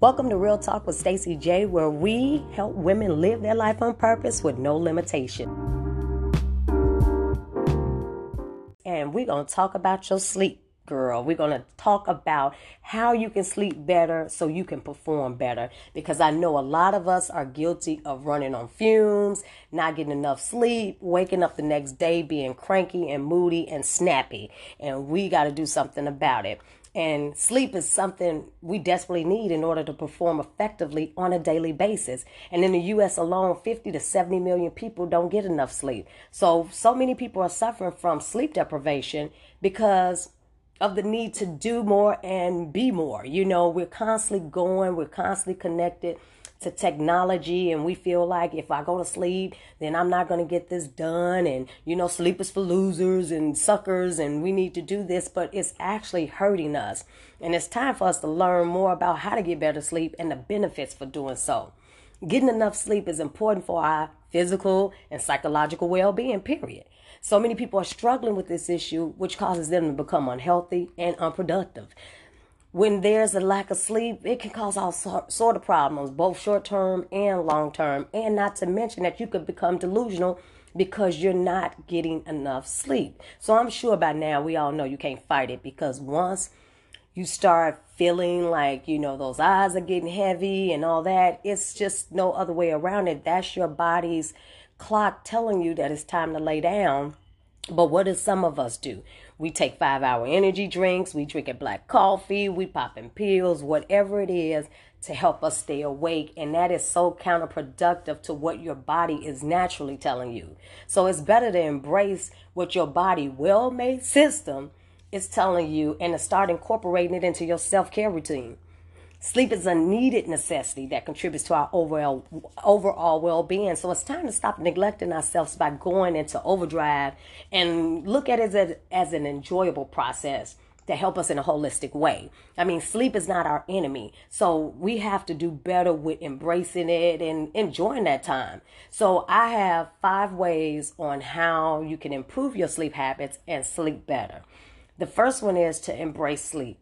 Welcome to Real Talk with Stacey J, where we help women live their life on purpose with no limitation. And we're going to talk about your sleep, girl. We're going to talk about how you can sleep better so you can perform better. Because I know a lot of us are guilty of running on fumes, not getting enough sleep, waking up the next day being cranky and moody and snappy. And we got to do something about it. And sleep is something we desperately need in order to perform effectively on a daily basis. And in the U.S. alone, 50 to 70 million people don't get enough sleep. So many people are suffering from sleep deprivation because of the need to do more and be more. You know, we're constantly connected to technology, and we feel like if I go to sleep, then I'm not going to get this done, and sleep is for losers and suckers, and we need to do this, but it's actually hurting us. And it's time for us to learn more about how to get better sleep and the benefits for doing so. Getting enough sleep is important for our physical and psychological well-being, period. So many people are struggling with this issue, which causes them to become unhealthy and unproductive. When there's a lack of sleep, it can cause all sort of problems, both short-term and long-term, and not to mention that you could become delusional because you're not getting enough sleep. So I'm sure by now we all know you can't fight it, because once you start feeling like, those eyes are getting heavy and all that, it's just no other way around it. That's your body's clock telling you that it's time to lay down. But what do some of us do? We take 5-hour energy drinks, we drinking black coffee, we popping pills, whatever it is to help us stay awake. And that is so counterproductive to what your body is naturally telling you. So it's better to embrace what your body well-made system is telling you and to start incorporating it into your self-care routine. Sleep is a needed necessity that contributes to our overall well-being. So it's time to stop neglecting ourselves by going into overdrive and look at it as an enjoyable process to help us in a holistic way. I mean, sleep is not our enemy. So we have to do better with embracing it and enjoying that time. So I have 5 ways on how you can improve your sleep habits and sleep better. The first one is to embrace sleep.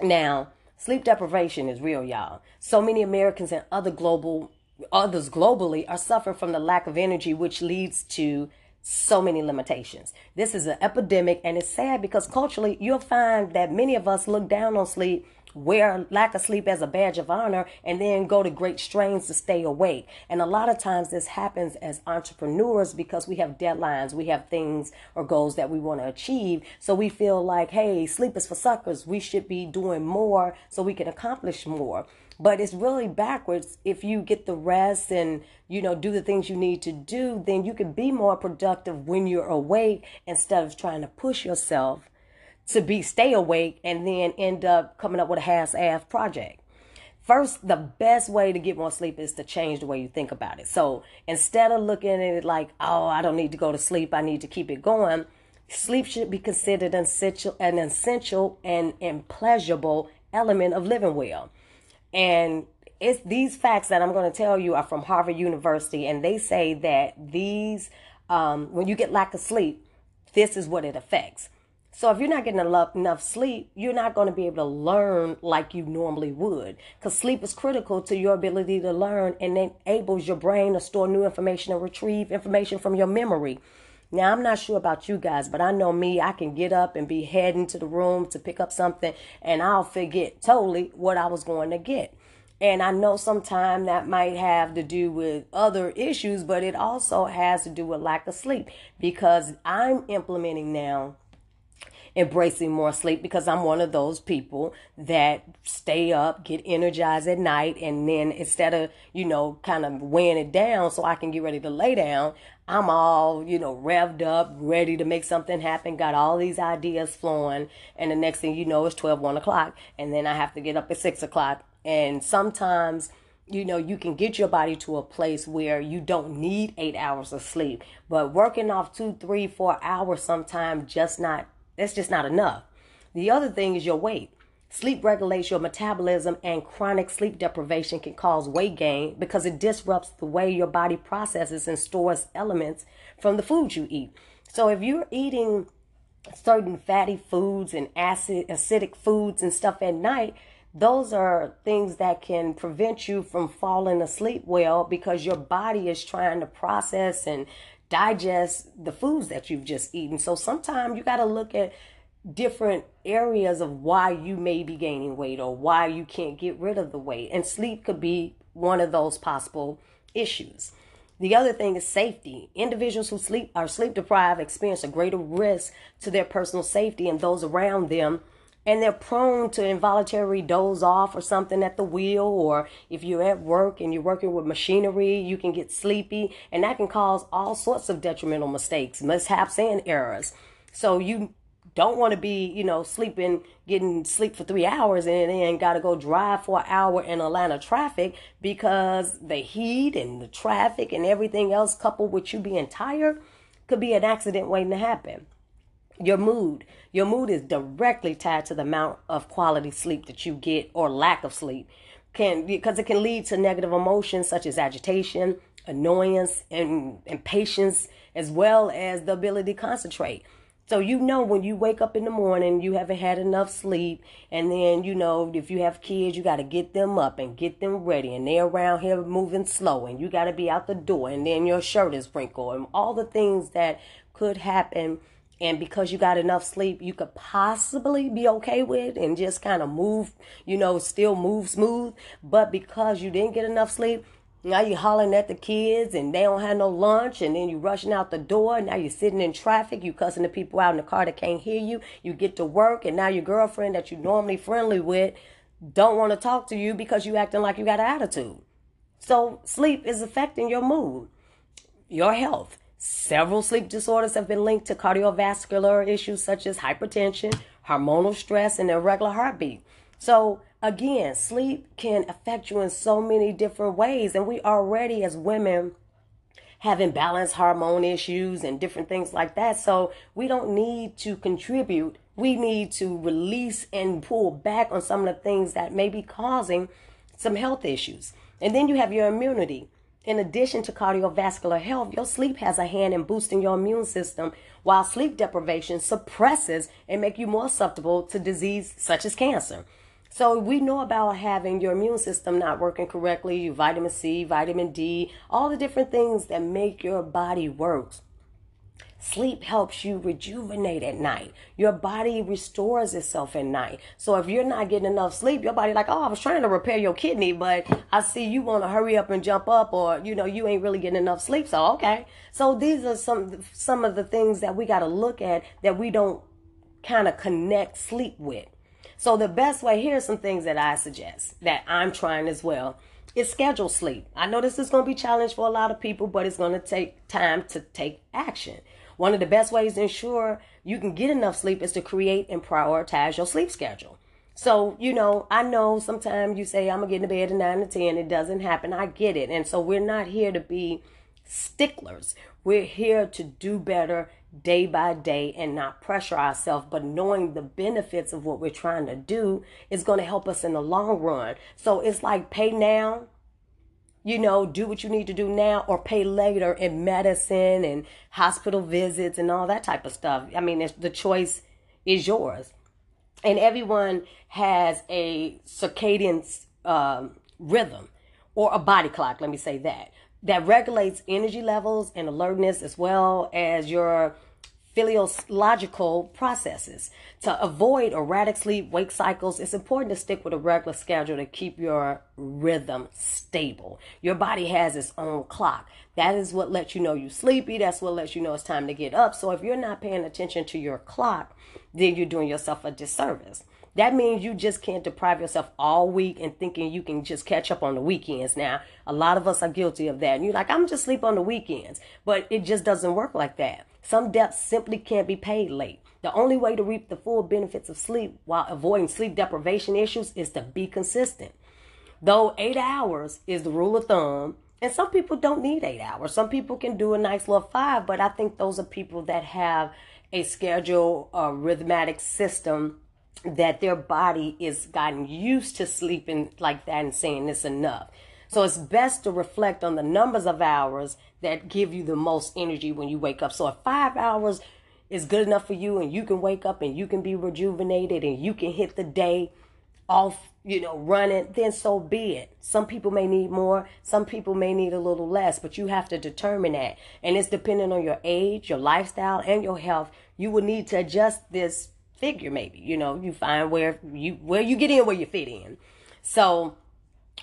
Now, sleep deprivation is real, y'all. So many Americans and others globally are suffering from the lack of energy, which leads to so many limitations. This is an epidemic, and it's sad because culturally, you'll find that many of us look down on sleep, wear lack of sleep as a badge of honor, and then go to great strains to stay awake. And a lot of times this happens as entrepreneurs because we have deadlines, we have things or goals that we want to achieve. So we feel like, hey, sleep is for suckers. We should be doing more so we can accomplish more. But it's really backwards. If you get the rest and, do the things you need to do, then you can be more productive when you're awake instead of trying to push yourself to stay awake and then end up coming up with a half-assed project. First, the best way to get more sleep is to change the way you think about it. So instead of looking at it like, oh, I don't need to go to sleep, I need to keep it going, sleep should be considered an essential and pleasurable element of living well. And it's these facts that I'm going to tell you are from Harvard University, and they say that when you get lack of sleep, this is what it affects. So if you're not getting enough sleep, you're not going to be able to learn like you normally would, because sleep is critical to your ability to learn and enables your brain to store new information and retrieve information from your memory. Now, I'm not sure about you guys, but I know me, I can get up and be heading to the room to pick up something, and I'll forget totally what I was going to get. And I know sometimes that might have to do with other issues, but it also has to do with lack of sleep, because I'm implementing now embracing more sleep, because I'm one of those people that stay up, get energized at night, and then instead of, kind of weighing it down so I can get ready to lay down, I'm all, revved up, ready to make something happen, got all these ideas flowing, and the next thing you know, it's 12, 1 o'clock, and then I have to get up at 6 o'clock, and sometimes you can get your body to a place where you don't need 8 hours of sleep, but working off 2, 3, 4 hours sometimes that's just not enough. The other thing is your weight. Sleep regulates your metabolism, and chronic sleep deprivation can cause weight gain because it disrupts the way your body processes and stores elements from the food you eat. So if you're eating certain fatty foods and acidic foods and stuff at night, Those are things that can prevent you from falling asleep well, because your body is trying to process and digest the foods that you've just eaten. So sometimes you got to look at different areas of why you may be gaining weight or why you can't get rid of the weight. And sleep could be one of those possible issues. The other thing is safety. Individuals who are sleep deprived experience a greater risk to their personal safety and those around them. And they're prone to involuntary doze off or something at the wheel, or if you're at work and you're working with machinery, you can get sleepy, and that can cause all sorts of detrimental mistakes, mishaps, and errors. So you don't want to be, sleeping, getting sleep for 3 hours and then got to go drive for an hour in Atlanta traffic, because the heat and the traffic and everything else coupled with you being tired could be an accident waiting to happen. Your mood is directly tied to the amount of quality sleep that you get, or lack of sleep, because it can lead to negative emotions such as agitation, annoyance, and impatience, as well as the ability to concentrate. So when you wake up in the morning, you haven't had enough sleep, and then if you have kids, you got to get them up and get them ready, and they're around here moving slow, and you got to be out the door, and then your shirt is wrinkled, and all the things that could happen. And because you got enough sleep, you could possibly be okay with and just kind of move, still move smooth. But because you didn't get enough sleep, now you're hollering at the kids and they don't have no lunch. And then you're rushing out the door. Now you're sitting in traffic. You're cussing the people out in the car that can't hear you. You get to work, and now your girlfriend that you're normally friendly with don't want to talk to you because you acting like you got an attitude. So sleep is affecting your mood, your health. Several sleep disorders have been linked to cardiovascular issues such as hypertension, hormonal stress, and irregular heartbeat. So again, sleep can affect you in so many different ways. And we already, as women, have imbalanced hormone issues and different things like that. So we don't need to contribute. We need to release and pull back on some of the things that may be causing some health issues. And then you have your immunity. In addition to cardiovascular health, your sleep has a hand in boosting your immune system, while sleep deprivation suppresses and makes you more susceptible to disease such as cancer. So we know about having your immune system not working correctly, your vitamin C, vitamin D, all the different things that make your body work. Sleep helps you rejuvenate at night. Your body restores itself at night. So if you're not getting enough sleep, your body like, I was trying to repair your kidney, but I see you want to hurry up and jump up, or, you ain't really getting enough sleep. So, okay. So these are some of the things that we got to look at that we don't kind of connect sleep with. So the best way, here's some things that I suggest that I'm trying as well. It's scheduled sleep. I know this is going to be challenged for a lot of people, but it's going to take time to take action. One of the best ways to ensure you can get enough sleep is to create and prioritize your sleep schedule. So, I know sometimes you say, I'm going to get into bed at 9 to 10. It doesn't happen. I get it. And so we're not here to be sticklers. We're here to do better day by day and not pressure ourselves, but knowing the benefits of what we're trying to do is going to help us in the long run. So it's like pay now, do what you need to do now, or pay later in medicine and hospital visits and all that type of stuff. I mean, the choice is yours. And everyone has a circadian rhythm, or a body clock, let me say that regulates energy levels and alertness, as well as your physiological processes. To avoid erratic sleep-wake cycles, it's important to stick with a regular schedule to keep your rhythm stable. Your body has its own clock. That is what lets you know you're sleepy. That's what lets you know it's time to get up. So if you're not paying attention to your clock, then you're doing yourself a disservice. That means you just can't deprive yourself all week and thinking you can just catch up on the weekends. Now, a lot of us are guilty of that. And you're like, I'm just sleep on the weekends. But it just doesn't work like that. Some debts simply can't be paid late. The only way to reap the full benefits of sleep while avoiding sleep deprivation issues is to be consistent. Though 8 hours is the rule of thumb, and some people don't need 8 hours. Some people can do a nice little 5, but I think those are people that have a schedule, a rhythmatic system, that their body is gotten used to sleeping like that and saying it's enough. So it's best to reflect on the numbers of hours that give you the most energy when you wake up. So if 5 hours is good enough for you and you can wake up and you can be rejuvenated and you can hit the day off you know, running, then so be it. Some people may need more, some people may need a little less, but you have to determine that. And it's dependent on your age, your lifestyle, and your health. You will need to adjust this figure maybe. You know, you find where you get in, where you fit in. So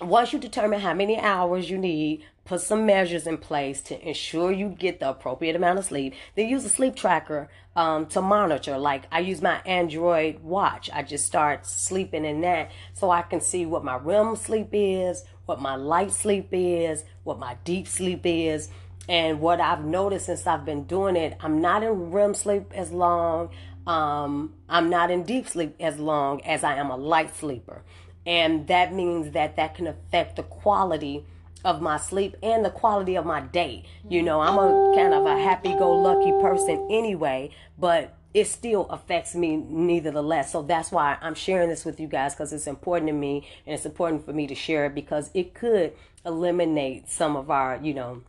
once you determine how many hours you need, put some measures in place to ensure you get the appropriate amount of sleep. Then use a sleep tracker to monitor. Like I use my Android watch. I just start sleeping in that so I can see what my REM sleep is, what my light sleep is, what my deep sleep is. And what I've noticed since I've been doing it, I'm not in REM sleep as long. I'm not in deep sleep as long as I am a light sleeper. And that means that that can affect the quality of my sleep and the quality of my day. You know, I'm a kind of a happy-go-lucky person anyway, but it still affects me nevertheless. So that's why I'm sharing this with you guys, because it's important to me and it's important for me to share it, because it could eliminate some of our, you know,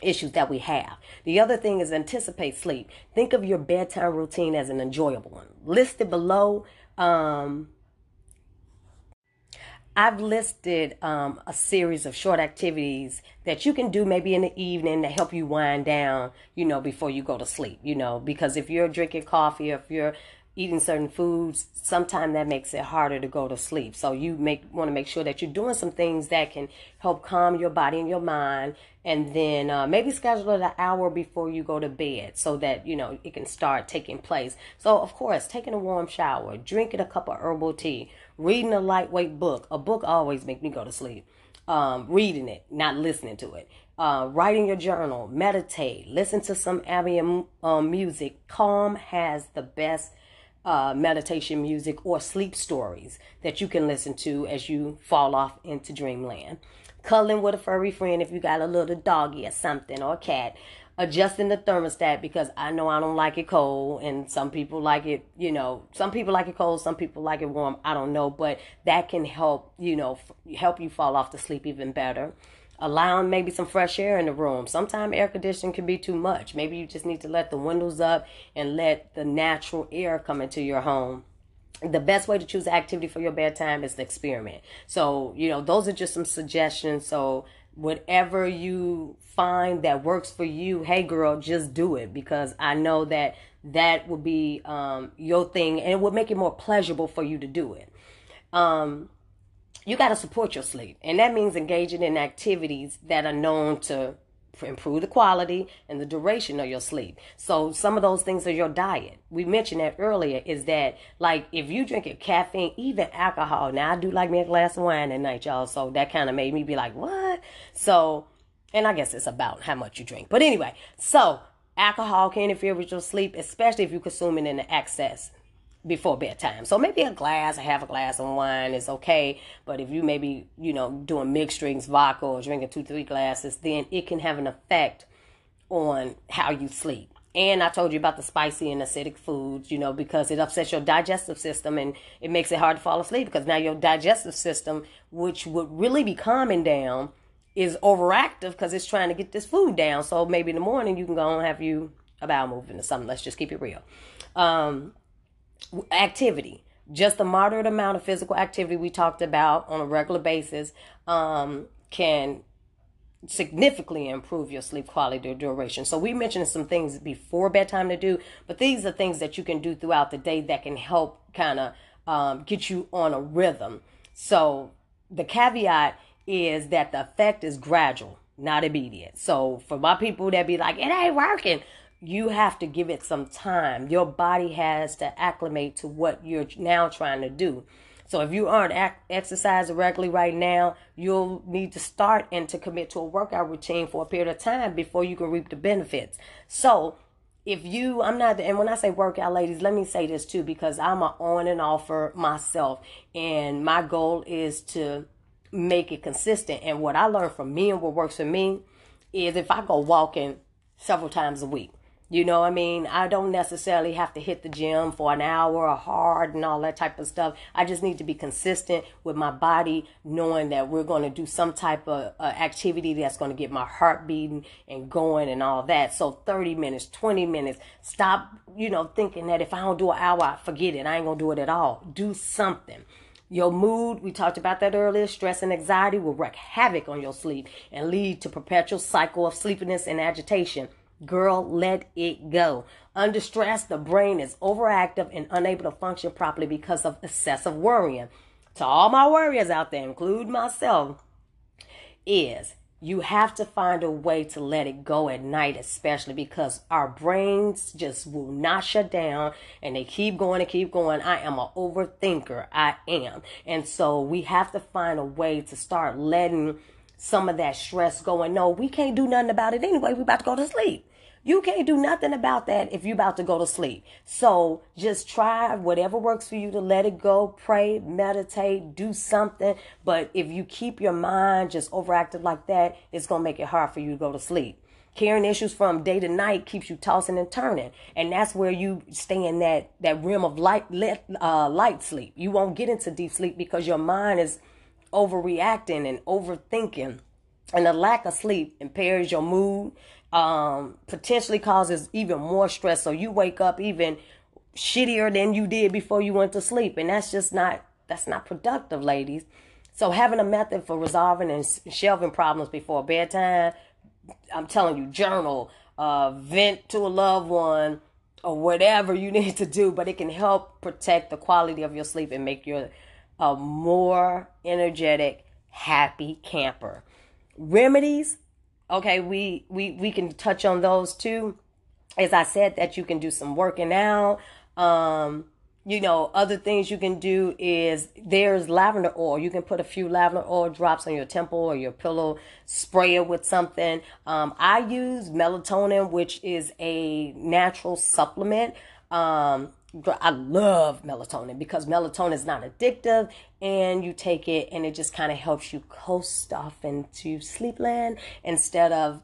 issues that we have. The other thing is anticipate sleep. Think of your bedtime routine as an enjoyable one. Listed below, I've listed a series of short activities that you can do maybe in the evening to help you wind down, you know, before you go to sleep, you know, because if you're drinking coffee or if you're eating certain foods, sometimes that makes it harder to go to sleep. So you want to make sure that you're doing some things that can help calm your body and your mind, and then maybe schedule it an hour before you go to bed so that, you know, it can start taking place. So, of course, taking a warm shower, drinking a cup of herbal tea, reading a lightweight book. A book always makes me go to sleep. Reading it, not listening to it. Writing your journal, meditate, listen to some ambient music. Calm has the best meditation music or sleep stories that you can listen to as you fall off into dreamland. Cuddling with a furry friend if you got a little doggy or something, or a cat. Adjusting the thermostat, because I know I don't like it cold, and some people like it, you know, some people like it cold, some people like it warm, I don't know, but that can help, you know, help you fall off to sleep even better. Allowing maybe some fresh air in the room. Sometimes air conditioning can be too much. Maybe you just need to let the windows up and let the natural air come into your home. The best way to choose an activity for your bedtime is to experiment. So, you know, those are just some suggestions. So whatever you find that works for you, hey girl, just do it, because I know that that will be your thing, and it will make it more pleasurable for you to do it. You got to support your sleep, and that means engaging in activities that are known to improve the quality and the duration of your sleep. So some of those things are your diet. We mentioned that earlier, is that like if you drink caffeine, even alcohol. Now I do like me a glass of wine at night, y'all. So that kind of made me be like, what? So, and I guess it's about how much you drink. But anyway, so alcohol can interfere with your sleep, especially if you consume it in excess before bedtime. So maybe a glass or half a glass of wine is okay, but if you maybe, you know, doing mixed drinks, vodka, or drinking 2-3 glasses, then it can have an effect on how you sleep. And I told you about the spicy and acidic foods, you know, because it upsets your digestive system and it makes it hard to fall asleep, because now your digestive system, which would really be calming down, is overactive because it's trying to get this food down. So maybe in the morning you can go and have you a bowel movement or something. Let's just keep it real. Activity, just a moderate amount of physical activity we talked about on a regular basis can significantly improve your sleep quality or duration. So we mentioned some things before bedtime to do, but these are things that you can do throughout the day that can help kind of get you on a rhythm. So the caveat is that the effect is gradual, not immediate. So for my people that be like, it ain't working, you have to give it some time. Your body has to acclimate to what you're now trying to do. So if you aren't exercising regularly right now, you'll need to start and to commit to a workout routine for a period of time before you can reap the benefits. So if you, and when I say workout, ladies, let me say this too, because I'm an on and offer myself, and my goal is to make it consistent. And what I learned from me and what works for me is if I go walking several times a week, you know what I mean? I don't necessarily have to hit the gym for an hour or hard and all that type of stuff. I just need to be consistent with my body, knowing that we're going to do some type of activity that's going to get my heart beating and going and all that. So 30 minutes, 20 minutes, stop, you know, thinking that if I don't do an hour, I forget it. I ain't going to do it at all. Do something. Your mood, we talked about that earlier, stress and anxiety will wreak havoc on your sleep and lead to perpetual cycle of sleepiness and agitation. Girl, let it go. Under stress, the brain is overactive and unable to function properly because of excessive worrying. To all my worriers out there, include myself, you have to find a way to let it go at night, especially because our brains just will not shut down and they keep going and keep going. I am an overthinker. I am. And so we have to find a way to start letting some of that stress go. And no, we can't do nothing about it anyway. We're about to go to sleep. You can't do nothing about that if you're about to go to sleep. So just try whatever works for you to let it go. Pray, meditate, do something. But if you keep your mind just overactive like that, it's going to make it hard for you to go to sleep. Carrying issues from day to night keeps you tossing and turning. And that's where you stay in that realm of light sleep. You won't get into deep sleep because your mind is overreacting and overthinking. And the lack of sleep impairs your mood, potentially causes even more stress. So you wake up even shittier than you did before you went to sleep. And that's not productive, ladies. So having a method for resolving and shelving problems before bedtime, I'm telling you, journal, vent to a loved one, or whatever you need to do. But it can help protect the quality of your sleep and make you a more energetic, happy camper. Remedies, okay, we can touch on those too. As I said, that you can do some working out. Other things you can do is there's lavender oil. You can put a few lavender oil drops on your temple or your pillow, spray it with something. I use melatonin, which is a natural supplement. I love melatonin because melatonin is not addictive, and you take it and it just kind of helps you coast off into sleepland instead of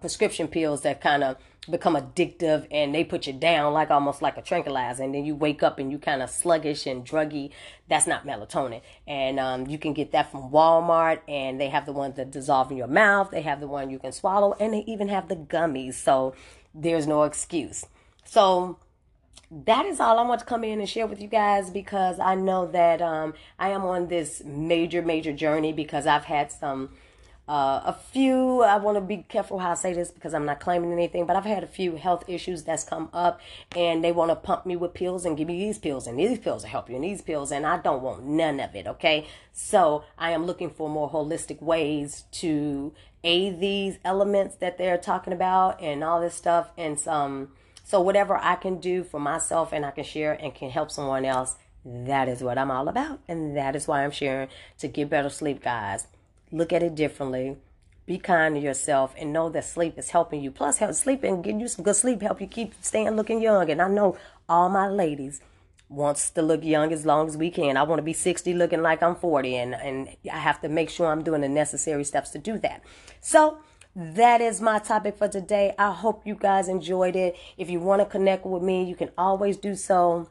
prescription pills that kind of become addictive and they put you down like almost like a tranquilizer, and then you wake up and you kind of sluggish and druggy. That's not melatonin. And you can get that from Walmart, and they have the ones that dissolve in your mouth. They have the one you can swallow, and they even have the gummies. So there's no excuse. So that is all I want to come in and share with you guys, because I know that I am on this major journey, because I've had some, I want to be careful how I say this because I'm not claiming anything, but I've had a few health issues that's come up, and they want to pump me with pills and give me these pills, and these pills will help you, and these pills, and I don't want none of it, okay? So I am looking for more holistic ways to aid these elements that they're talking about and all this stuff, and so whatever I can do for myself and I can share and can help someone else, that is what I'm all about. And that is why I'm sharing, to get better sleep, guys. Look at it differently. Be kind to yourself and know that sleep is helping you. Plus, sleep and getting you some good sleep help you keep staying looking young. And I know all my ladies wants to look young as long as we can. I want to be 60 looking like I'm 40. And I have to make sure I'm doing the necessary steps to do that. So that is my topic for today. I hope you guys enjoyed it. If you want to connect with me, you can always do so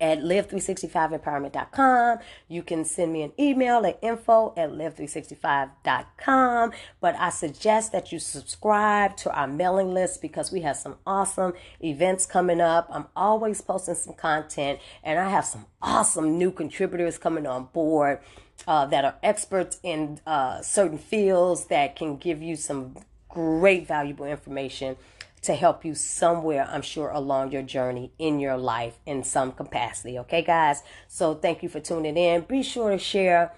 at live365empowerment.com. You can send me an email at info@live365.com. But I suggest that you subscribe to our mailing list, because we have some awesome events coming up. I'm always posting some content, and I have some awesome new contributors coming on board. That are experts in certain fields that can give you some great valuable information to help you somewhere, I'm sure, along your journey in your life in some capacity. Okay, guys? So thank you for tuning in. Be sure to share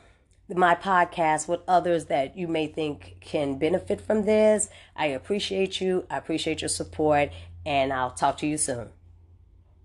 my podcast with others that you may think can benefit from this. I appreciate you. I appreciate your support, and I'll talk to you soon.